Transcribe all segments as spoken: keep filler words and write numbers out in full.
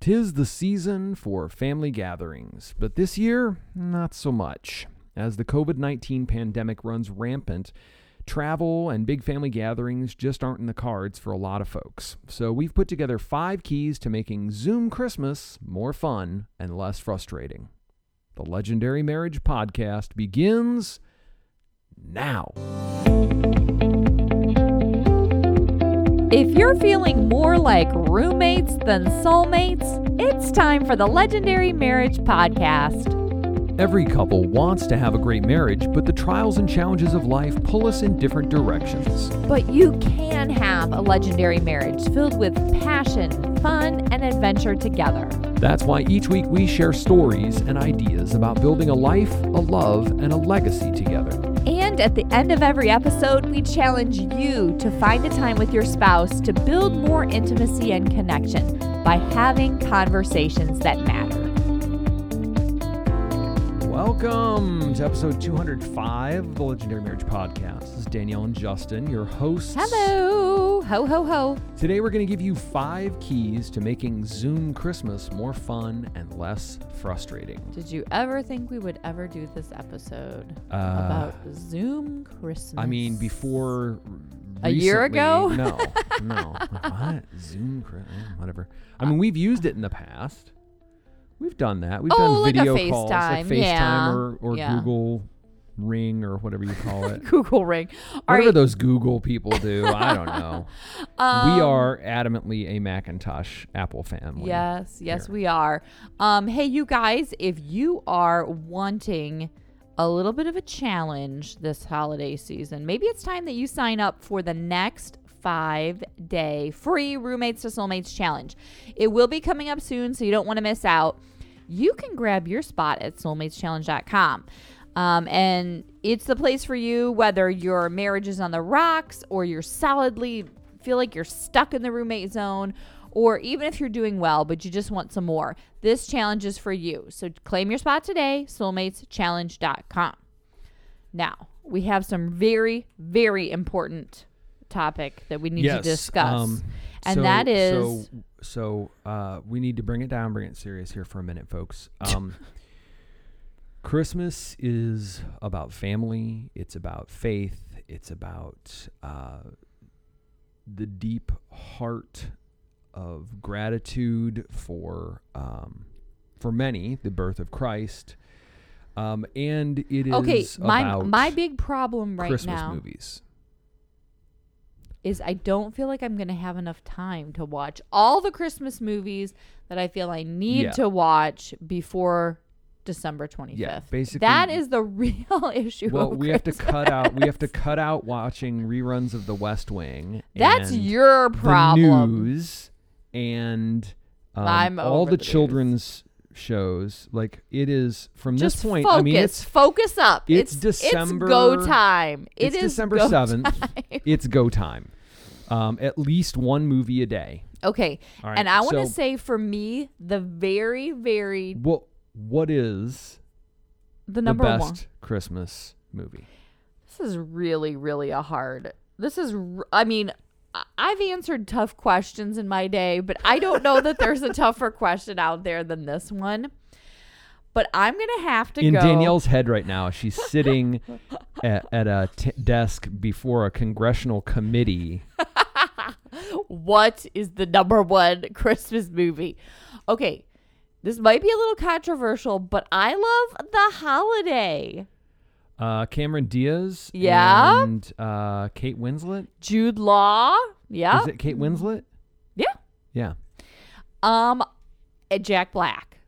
'Tis the season for family gatherings, but this year, not so much. As the covid nineteen pandemic runs rampant, travel and big family gatherings just aren't in the cards for a lot of folks. So we've put together five keys to making Zoom Christmas more fun and less frustrating. The Legendary Marriage Podcast begins now. If you're feeling more like roommates than soulmates, it's time for the Legendary Marriage Podcast. Every couple wants to have a great marriage, but the trials and challenges of life pull us in different directions. But you can have a legendary marriage filled with passion, fun, and adventure together. That's why each week we share stories and ideas about building a life, a love, and a legacy together. And at the end of every episode, we challenge you to find a time with your spouse to build more intimacy and connection by having conversations that matter. Welcome to episode two hundred five of the Legendary Marriage Podcast. This is Danielle and Justin, your hosts. Hello. Ho, ho, ho. Today, we're going to give you five keys to making Zoom Christmas more fun and less frustrating. Did you ever think we would ever do this episode uh, about Zoom Christmas? I mean, before recently, a year ago? No, no. What? Zoom Christmas? Whatever. I mean, we've used it in the past. We've done that. We've oh, done like video a calls, like FaceTime yeah. or, or yeah. Google Ring or whatever you call it. Google Ring. Whatever right. those Google people do, I don't know. Um, we are adamantly a Macintosh Apple family. Yes, yes, here. we are. Um, hey, you guys, if you are wanting a little bit of a challenge this holiday season, maybe it's time that you sign up for the next five-day free Roommates to Soulmates Challenge. It will be coming up soon, so you don't want to miss out. You can grab your spot at soulmates challenge dot com. Um, and it's the place for you, whether your marriage is on the rocks or you're solidly feel like you're stuck in the roommate zone, or even if you're doing well, but you just want some more. This challenge is for you. So claim your spot today, soulmates challenge dot com. Now, we have some very, very important topic that we need yes. to discuss, um, and so, that is so, so uh we need to bring it down, bring it serious here for a minute, folks. um Christmas is about family, it's about faith, it's about uh the deep heart of gratitude for um for many the birth of Christ. Um and it is okay my about my big problem right Christmas now movies is I don't feel like I'm going to have enough time to watch all the Christmas movies that I feel I need yeah. to watch before December twenty-fifth. Yeah, basically. That is the real issue. Well, we Christmas. have to cut out we have to cut out watching reruns of The West Wing. That's and your problem. The news and um, all the, the children's shows. Like, it is from Just this point. Focus, I mean, it's focus up. It's, it's December. It's go time. It it's is December seventh. It's go time. Um, at least one movie a day. Okay, right, and I want to so, say for me, the very, very well, what is the number the best one Christmas movie? This is really, really a hard. This is. I mean. I've answered tough questions in my day, but I don't know that there's a tougher question out there than this one. But I'm going to have to in go. In Danielle's head right now, she's sitting at, at a t- desk before a congressional committee. What is the number one Christmas movie? Okay, this might be a little controversial, but I love The Holiday. Uh, Cameron Diaz, yeah, and uh, Kate Winslet, Jude Law, yeah, is it Kate Winslet? Yeah, yeah. Um, Jack Black.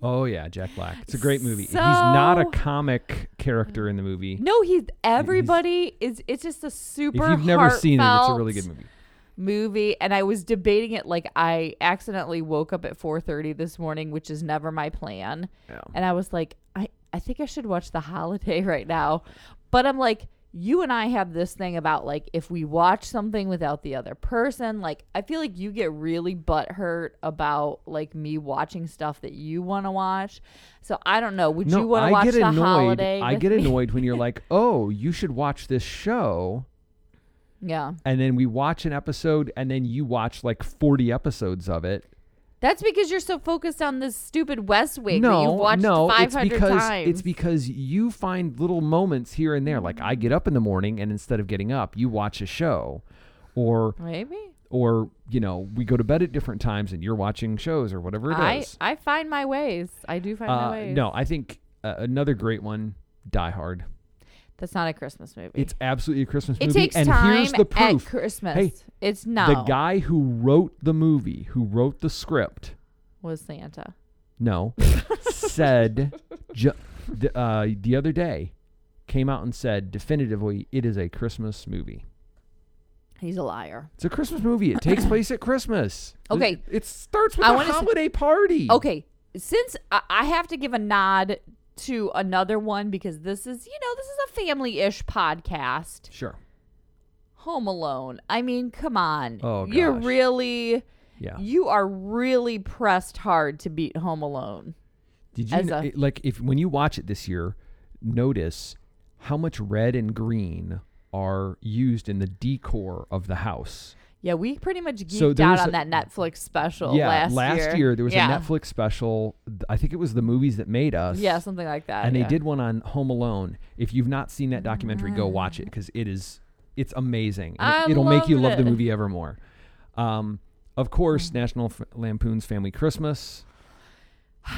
Oh yeah, Jack Black. It's a great movie. So, he's not a comic character in the movie. No, he's everybody he's, is. It's just a super. If you've never seen it, it's a really good movie. Movie, and I was debating it. Like, I accidentally woke up at four thirty this morning, which is never my plan. Yeah. And I was like, I. I think I should watch The Holiday right now. But I'm like, you and I have this thing about, like, if we watch something without the other person, like, I feel like you get really butthurt about, like, me watching stuff that you want to watch. So I don't know. Would no, you want to watch The Holiday? I get annoyed when you're like, oh, you should watch this show. Yeah. And then we watch an episode, and then you watch, like, forty episodes of it. That's because you're so focused on this stupid West Wing no, that you've watched no, five hundred it's because, times. It's because you find little moments here and there. Like I get up in the morning and instead of getting up, you watch a show. Or maybe. Or, you know, we go to bed at different times and you're watching shows or whatever it I, is. I find my ways. I do find uh, my ways. No, I think uh, another great one, Die Hard. That's not a Christmas movie. It's absolutely a Christmas movie. It takes and time here's the proof. At Christmas. Hey, it's not. The guy who wrote the movie, who wrote the script. Was Santa. No. said ju- the, uh, the other day, came out and said definitively, it is a Christmas movie. He's a liar. It's a Christmas movie. It takes place at Christmas. Okay. It, it starts with I a holiday s- party. Okay. Since I, I have to give a nod to another one because this is, you know, this is a family-ish podcast. Sure. Home Alone. I mean, come on. Oh, gosh. You're really, yeah. you are really pressed hard to beat Home Alone. Did you, know, a, like, if when you watch it this year, notice how much red and green are used in the decor of the house. Yeah, we pretty much geeked so out on a, that Netflix special yeah, last, last year. Last year, there was yeah. a Netflix special. I think it was The Movies That Made Us. Yeah, something like that. And yeah. they did one on Home Alone. If you've not seen that documentary, go watch it because it is, it's amazing. And I it'll make you love it. The movie ever more. Um, of course, mm-hmm. National Lampoon's Family Christmas.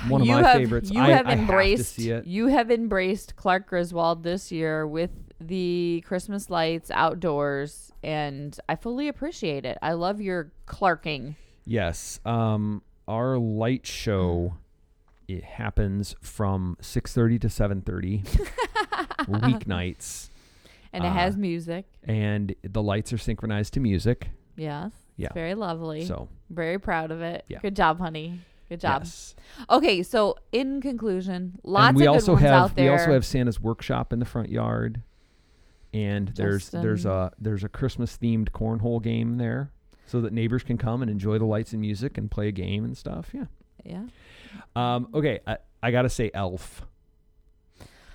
One of you my have, favorites. You I, have I embraced. Have to see it. You have embraced Clark Griswold this year with the Christmas lights outdoors, and I fully appreciate it. I love your Clarking. Yes, um, our light show it happens from six thirty to seven thirty weeknights, and it uh, has music. And the lights are synchronized to music. Yes. Yeah. It's very lovely. So very proud of it. Yeah. Good job, honey. Good job. Yes. Okay, so in conclusion, lots and we of good also ones have, out there. We also have Santa's workshop in the front yard, and Justin. there's there's a there's a Christmas themed cornhole game there, so that neighbors can come and enjoy the lights and music and play a game and stuff. Yeah. Yeah. Um, okay, I, I gotta say, Elf.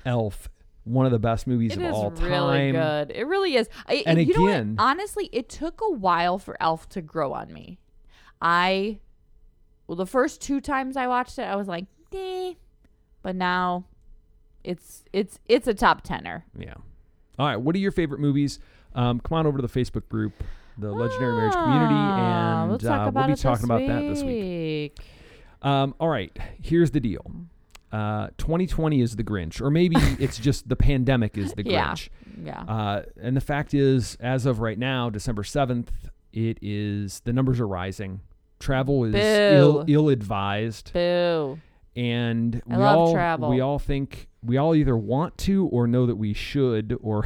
Elf, one of the best movies it of all really time. It is really good. It really is. I, and you again, know what? Honestly, it took a while for Elf to grow on me. I. Well, the first two times I watched it, I was like, eh. But now it's it's it's a top tenner. Yeah. All right. What are your favorite movies? Um, come on over to the Facebook group, the ah, Legendary Marriage Community, and we'll, uh, we'll be talking about week. that this week. Um, all right. Here's the deal. Uh, twenty twenty is the Grinch, or maybe it's just the pandemic is the Grinch. Yeah. yeah. Uh, and the fact is, as of right now, December seventh, it is the numbers are rising. Travel is Boo. Ill, ill-advised. Boo. And we I love all travel. we all think we all either want to or know that we should or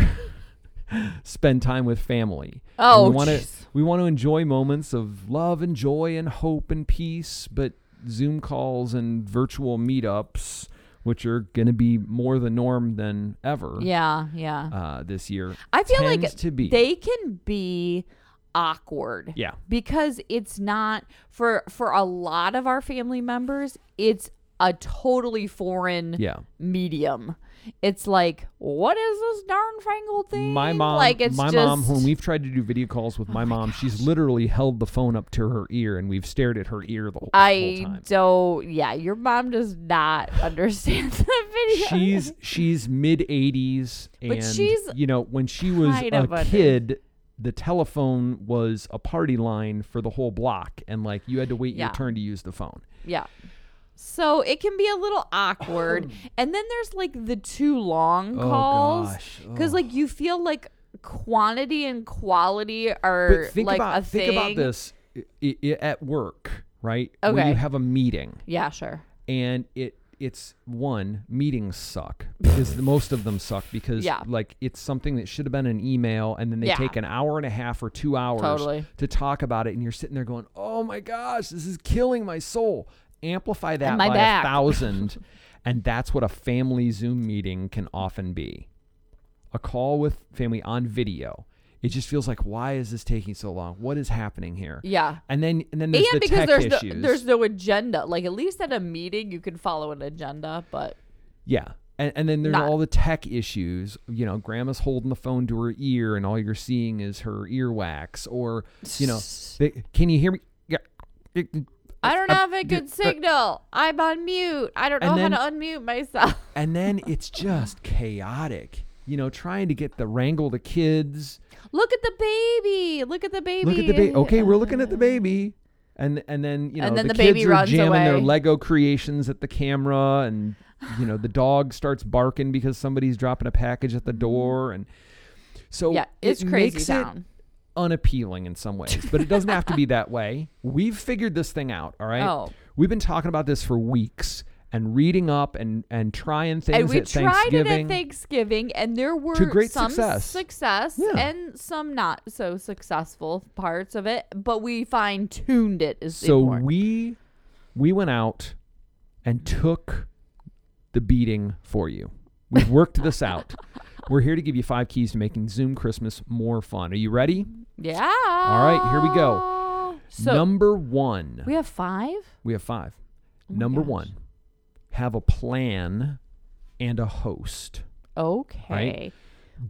spend time with family. Oh, and we want to we want to enjoy moments of love and joy and hope and peace, but Zoom calls and virtual meetups, which are going to be more the norm than ever. Yeah, yeah. Uh, this year, I feel like to be. they can be. awkward. Yeah. Because it's not for for a lot of our family members, it's a totally foreign yeah. medium. It's like, what is this darnfangled thing? My mom like it's my just... mom, when we've tried to do video calls with oh my mom, my she's literally held the phone up to her ear and we've stared at her ear the whole, I whole time. I don't yeah, your mom does not understand the video. She's she's mid eighties and she's you know, when she was a kid under. The telephone was a party line for the whole block, and like you had to wait yeah. your turn to use the phone. Yeah. So it can be a little awkward. Oh. And then there's like the too long calls because oh, oh. like you feel like quantity and quality are think like about, a thing. Think about this I, I, at work, right? Okay. When you have a meeting. Yeah, sure. And it, It's one, meetings suck because the, most of them suck because yeah. like it's something that should have been an email and then they yeah. take an hour and a half or two hours totally. to talk about it. And you're sitting there going, oh my gosh, this is killing my soul. Amplify that by back. a thousand. And that's what a family Zoom meeting can often be. A call with family on video. It just feels like, why is this taking so long? What is happening here? Yeah. And then and then there's and the because tech there's issues. No, there's no agenda. Like, at least at a meeting, you can follow an agenda, but... Yeah. And, and then there's not. all the tech issues. You know, grandma's holding the phone to her ear, and all you're seeing is her earwax. Or, you know, they, can you hear me? Yeah. I don't have a good signal. I'm on mute. I don't know then, how to unmute myself. And then it's just chaotic, you know, trying to get the wrangle the kids. Look at the baby. Look at the baby. Look at the baby. Okay, we're looking at the baby. And and then, you know, and then the, the kids baby are jamming away. Their Lego creations at the camera. And, you know, the dog starts barking because somebody's dropping a package at the door. And so yeah, it's it crazy makes sound. It unappealing in some ways, but it doesn't have to be that way. We've figured this thing out, all right? Oh. We've been talking about this for weeks and reading up and, and trying things and we at tried Thanksgiving. It at Thanksgiving, and there were to great some success, success yeah. and some not so successful parts of it, but we fine-tuned it. Is so important. we we went out and took the beating for you. We've worked this out. We're here to give you five keys to making Zoom Christmas more fun. Are you ready? Yeah. All right, here we go. So number one. We have five? We have five. Oh number one, have a plan and a host. Okay. Right?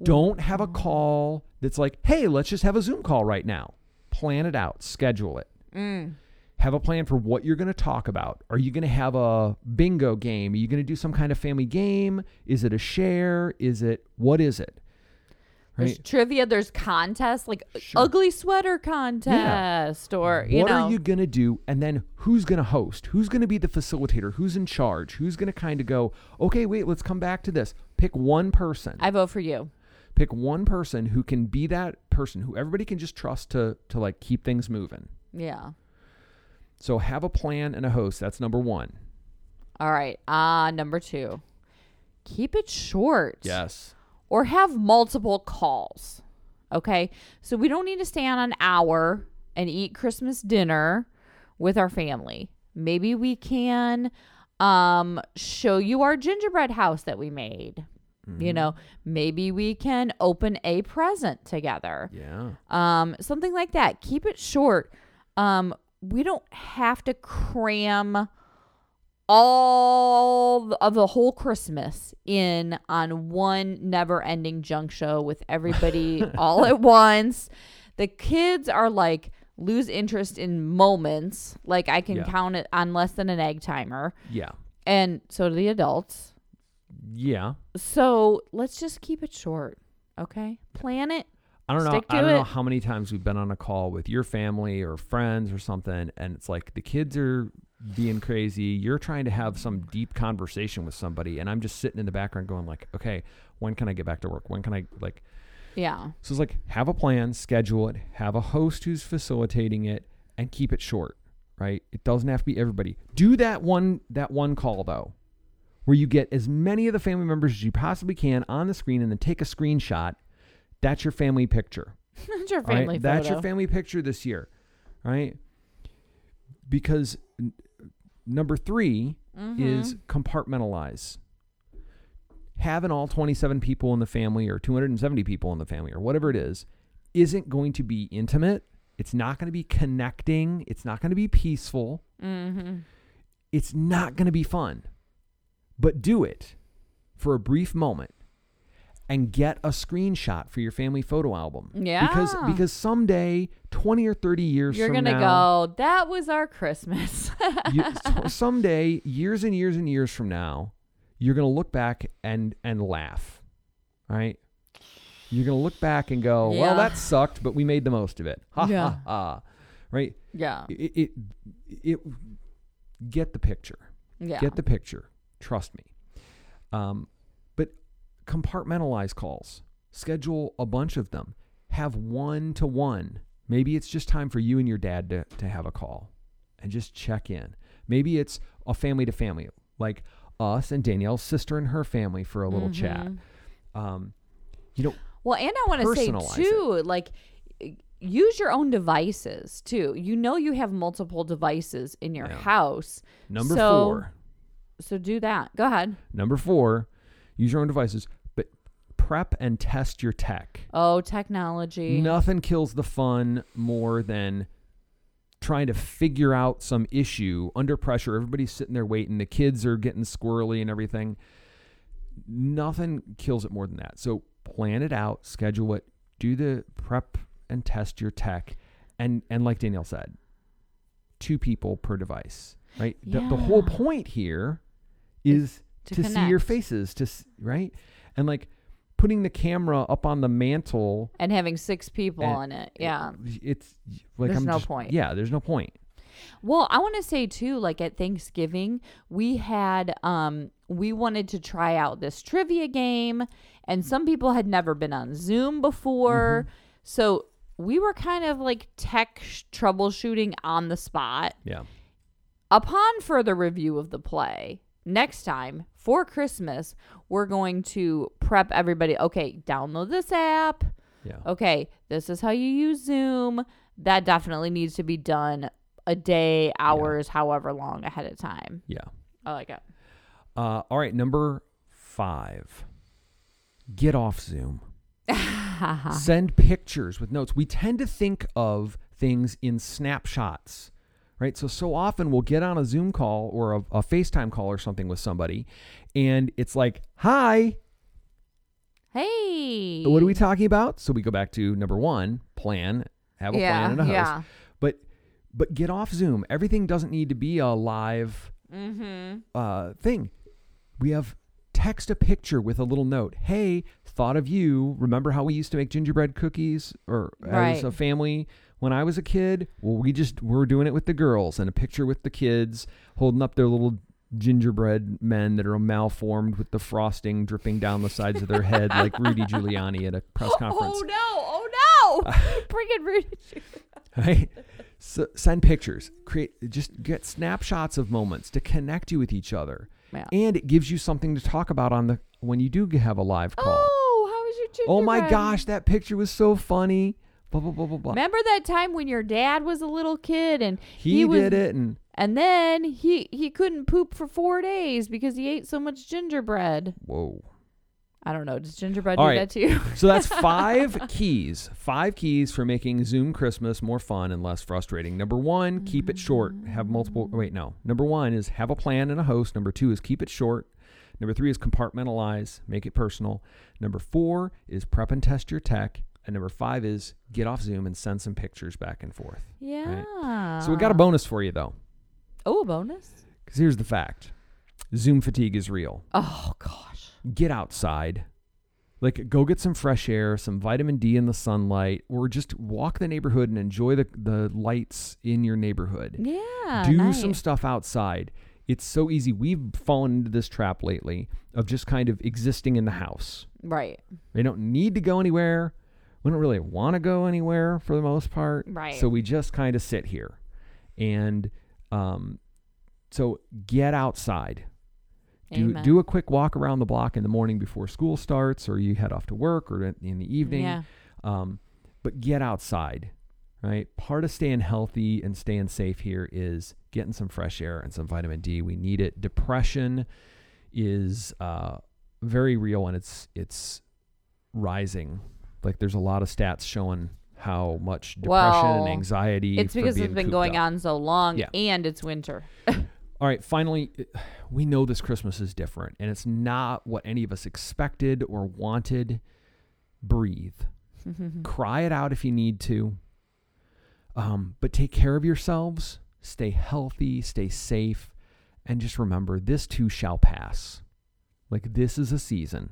Don't have a call that's like, hey, let's just have a Zoom call right now. Plan it out. Schedule it. Mm. Have a plan for what you're going to talk about. Are you going to have a bingo game? Are you going to do some kind of family game? Is it a share? Is it, what is it? Right? There's trivia. There's contests like sure. ugly sweater contest yeah. or, you what know. What are you going to do? And then who's going to host? Who's going to be the facilitator? Who's in charge? Who's going to kind of go, okay, wait, let's come back to this. Pick one person. I vote for you. Pick one person who can be that person who everybody can just trust to, to like keep things moving. Yeah. So have a plan and a host. That's number one. All right. Uh, number two, keep it short. Yes. Or have multiple calls. Okay. So we don't need to stay on an hour and eat Christmas dinner with our family. Maybe we can um, show you our gingerbread house that we made. Mm-hmm. You know, maybe we can open a present together. Yeah. Um, something like that. Keep it short. Um. We don't have to cram all of the whole Christmas in on one never-ending junk show with everybody all at once. The kids are like lose interest in moments. Like I can yeah. count it on less than an egg timer. Yeah. And so do the adults. Yeah. So let's just keep it short. Okay. Plan it. I don't know. I don't it. know how many times we've been on a call with your family or friends or something, and it's like the kids are being crazy. You're trying to have some deep conversation with somebody, and I'm just sitting in the background going like, "Okay, when can I get back to work? When can I like?" Yeah. So it's like have a plan, schedule it, have a host who's facilitating it, and keep it short. Right? It doesn't have to be everybody. Do that one that one call though, where you get as many of the family members as you possibly can on the screen, and then take a screenshot. That's your family picture. That's your family right? photo. That's your family picture this year, right? Because n- number three mm-hmm. is compartmentalize. Having all twenty-seven people in the family or two hundred seventy people in the family or whatever it is isn't going to be intimate. It's not going to be connecting. It's not going to be peaceful. Mm-hmm. It's not going to be fun. But do it for a brief moment. And get a screenshot for your family photo album. Yeah. Because because someday, twenty or thirty years You're from gonna now. You're going to go, that was our Christmas. you, someday, years and years and years from now, you're going to look back and, and laugh. All right? You're going to look back and go, yeah. well, that sucked, but we made the most of it. Ha, yeah. ha, ha. Right? Yeah. It, it, it, get the picture. Yeah. Get the picture. Trust me. Um. Compartmentalize calls. Schedule a bunch of them. Have one to one. Maybe it's just time for you and your dad to, to have a call and just check in. Maybe it's a family to family, like us and Danielle's sister and her family for a little mm-hmm. chat. Um, you know. Well, and I want to say too, it. like use your own devices too. You know, you have multiple devices in your yeah. house. Number so, four. So do that. Go ahead. Number four. Use your own devices, but prep and test your tech. Oh, technology. Nothing kills the fun more than trying to figure out some issue under pressure. Everybody's sitting there waiting. The kids are getting squirrely and everything. Nothing kills it more than that. So plan it out, schedule it, do the prep and test your tech. And, and like Danielle said, two people per device, right? Yeah. The, the whole point here is to, to see your faces, to right? And like putting the camera up on the mantle and having six people on it. Yeah. It's like, there's I'm no just, point. Yeah. There's no point. Well, I want to say too, like at Thanksgiving, we had, um, we wanted to try out this trivia game, and some people had never been on Zoom before. Mm-hmm. So we were kind of like tech sh- troubleshooting on the spot. Yeah. Upon further review of the play, next time for Christmas, we're going to prep everybody. Okay, download this app. Yeah. Okay, this is how you use Zoom. That definitely needs to be done a day, hours, yeah. however long ahead of time. Yeah. I like it. Uh, all right, number five. Get off Zoom. Send pictures with notes. We tend to think of things in snapshots, right? So, so often we'll get on a Zoom call or a, a FaceTime call or something with somebody, and it's like, hi. Hey. What are we talking about? So we go back to number one, plan, have a yeah, plan and a host. Yeah. But, but get off Zoom. Everything doesn't need to be a live mm-hmm. uh, thing. We have text a picture with a little note. Hey, thought of you. Remember how we used to make gingerbread cookies or right. as a family when I was a kid? Well, we just we're doing it with the girls, and a picture with the kids holding up their little gingerbread men that are malformed with the frosting dripping down the sides of their head like Rudy Giuliani at a press conference. Oh, no. Oh, no. Uh, Bring it, Rudy Giuliani. Right? So send pictures. Create, just get snapshots of moments to connect you with each other. Yeah. And it gives you something to talk about on the when you do have a live call. Oh, how was your gingerbread? Oh my gosh, that picture was so funny. Blah blah blah blah blah. Remember that time when your dad was a little kid and he, he was, did it, and and then he he couldn't poop for four days because he ate so much gingerbread. Whoa. I don't know. Does gingerbread All do right. that to you? So that's five keys. Five keys for making Zoom Christmas more fun and less frustrating. Number one, mm-hmm. keep it short. Have multiple. Wait, no. Number one is have a plan and a host. Number two is keep it short. Number three is compartmentalize. Make it personal. Number four is prep and test your tech. And number five is get off Zoom and send some pictures back and forth. Yeah. Right? So we got a bonus for you, though. Oh, a bonus? Because here's the fact. Zoom fatigue is real. Oh, gosh. Get outside. Like, go get some fresh air, some vitamin D in the sunlight, or just walk the neighborhood and enjoy the, the lights in your neighborhood. Yeah, do nice. Some stuff outside. It's so easy. We've fallen into this trap lately of just kind of existing in the house. Right. We don't need to go anywhere. We don't really want to go anywhere for the most part. Right. So we just kind of sit here. And um, so get outside. Do, do a quick walk around the block in the morning before school starts, or you head off to work, or in the evening. Yeah. Um, but get outside, right? Part of staying healthy and staying safe here is getting some fresh air and some vitamin D. We need it. Depression is uh, very real, and it's it's rising. Like, there's a lot of stats showing how much depression well, and anxiety. It's because it's been going up. on so long, yeah. and it's winter. All right, finally, we know this Christmas is different, and it's not what any of us expected or wanted. Breathe. Cry it out if you need to. Um, but take care of yourselves. Stay healthy. Stay safe. And just remember, this too shall pass. Like, this is a season.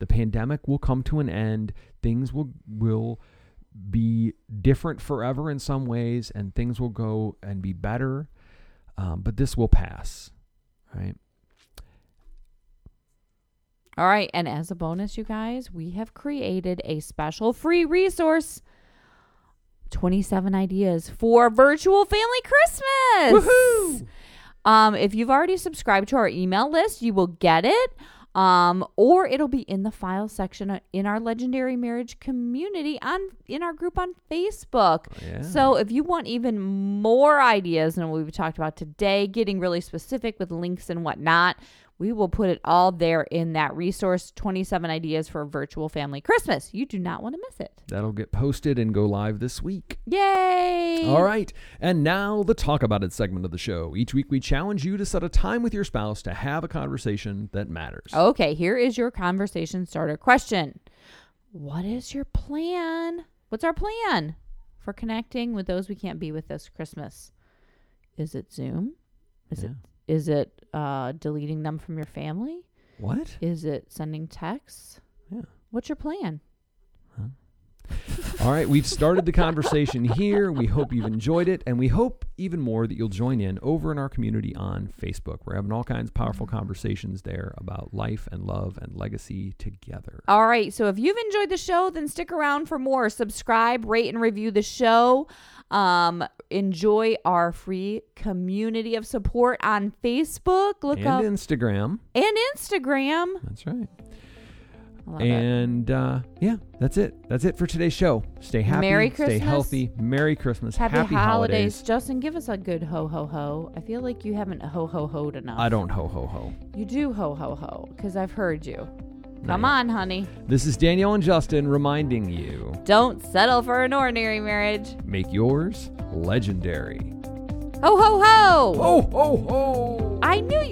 The pandemic will come to an end. Things will will be different forever in some ways, and things will go and be better. Um, but this will pass, right? All right. And as a bonus, you guys, we have created a special free resource, twenty-seven ideas for virtual family Christmas. Woohoo! Um, if you've already subscribed to our email list, you will get it. Um, or it'll be in the file section in our Legendary Marriage Community on in our group on Facebook. Yeah. So if you want even more ideas than what we've talked about today, getting really specific with links and whatnot, we will put it all there in that resource, twenty-seven Ideas for Virtual Family Christmas. You do not want to miss it. That'll get posted and go live this week. Yay! All right. And now the Talk About It segment of the show. Each week we challenge you to set a time with your spouse to have a conversation that matters. Okay, here is your conversation starter question. What is your plan? What's our plan for connecting with those we can't be with this Christmas? Is it Zoom? Is yeah. it is it uh, deleting them from your family? What? Is it sending texts? Yeah. What's your plan? Huh? All right, we've started the conversation here. We hope you've enjoyed it, and we hope even more that you'll join in over in our community on Facebook. We're having all kinds of powerful conversations there about life and love and legacy together. All right, so if you've enjoyed the show, then stick around for more. Subscribe, rate, and review the show. Um, enjoy our free community of support on Facebook. Look and up Instagram. And Instagram. That's right. And uh, yeah, that's it. That's it for today's show. Stay happy. Merry Christmas. Stay healthy. Merry Christmas. Happy, happy holidays. holidays. Justin, give us a good ho ho ho. I feel like you haven't ho ho ho'd enough. I don't ho ho ho. You do ho ho ho because I've heard you. Come Not on, yet. honey. This is Danielle and Justin reminding you: don't settle for an ordinary marriage. Make yours legendary. Ho ho ho. Ho ho ho. I knew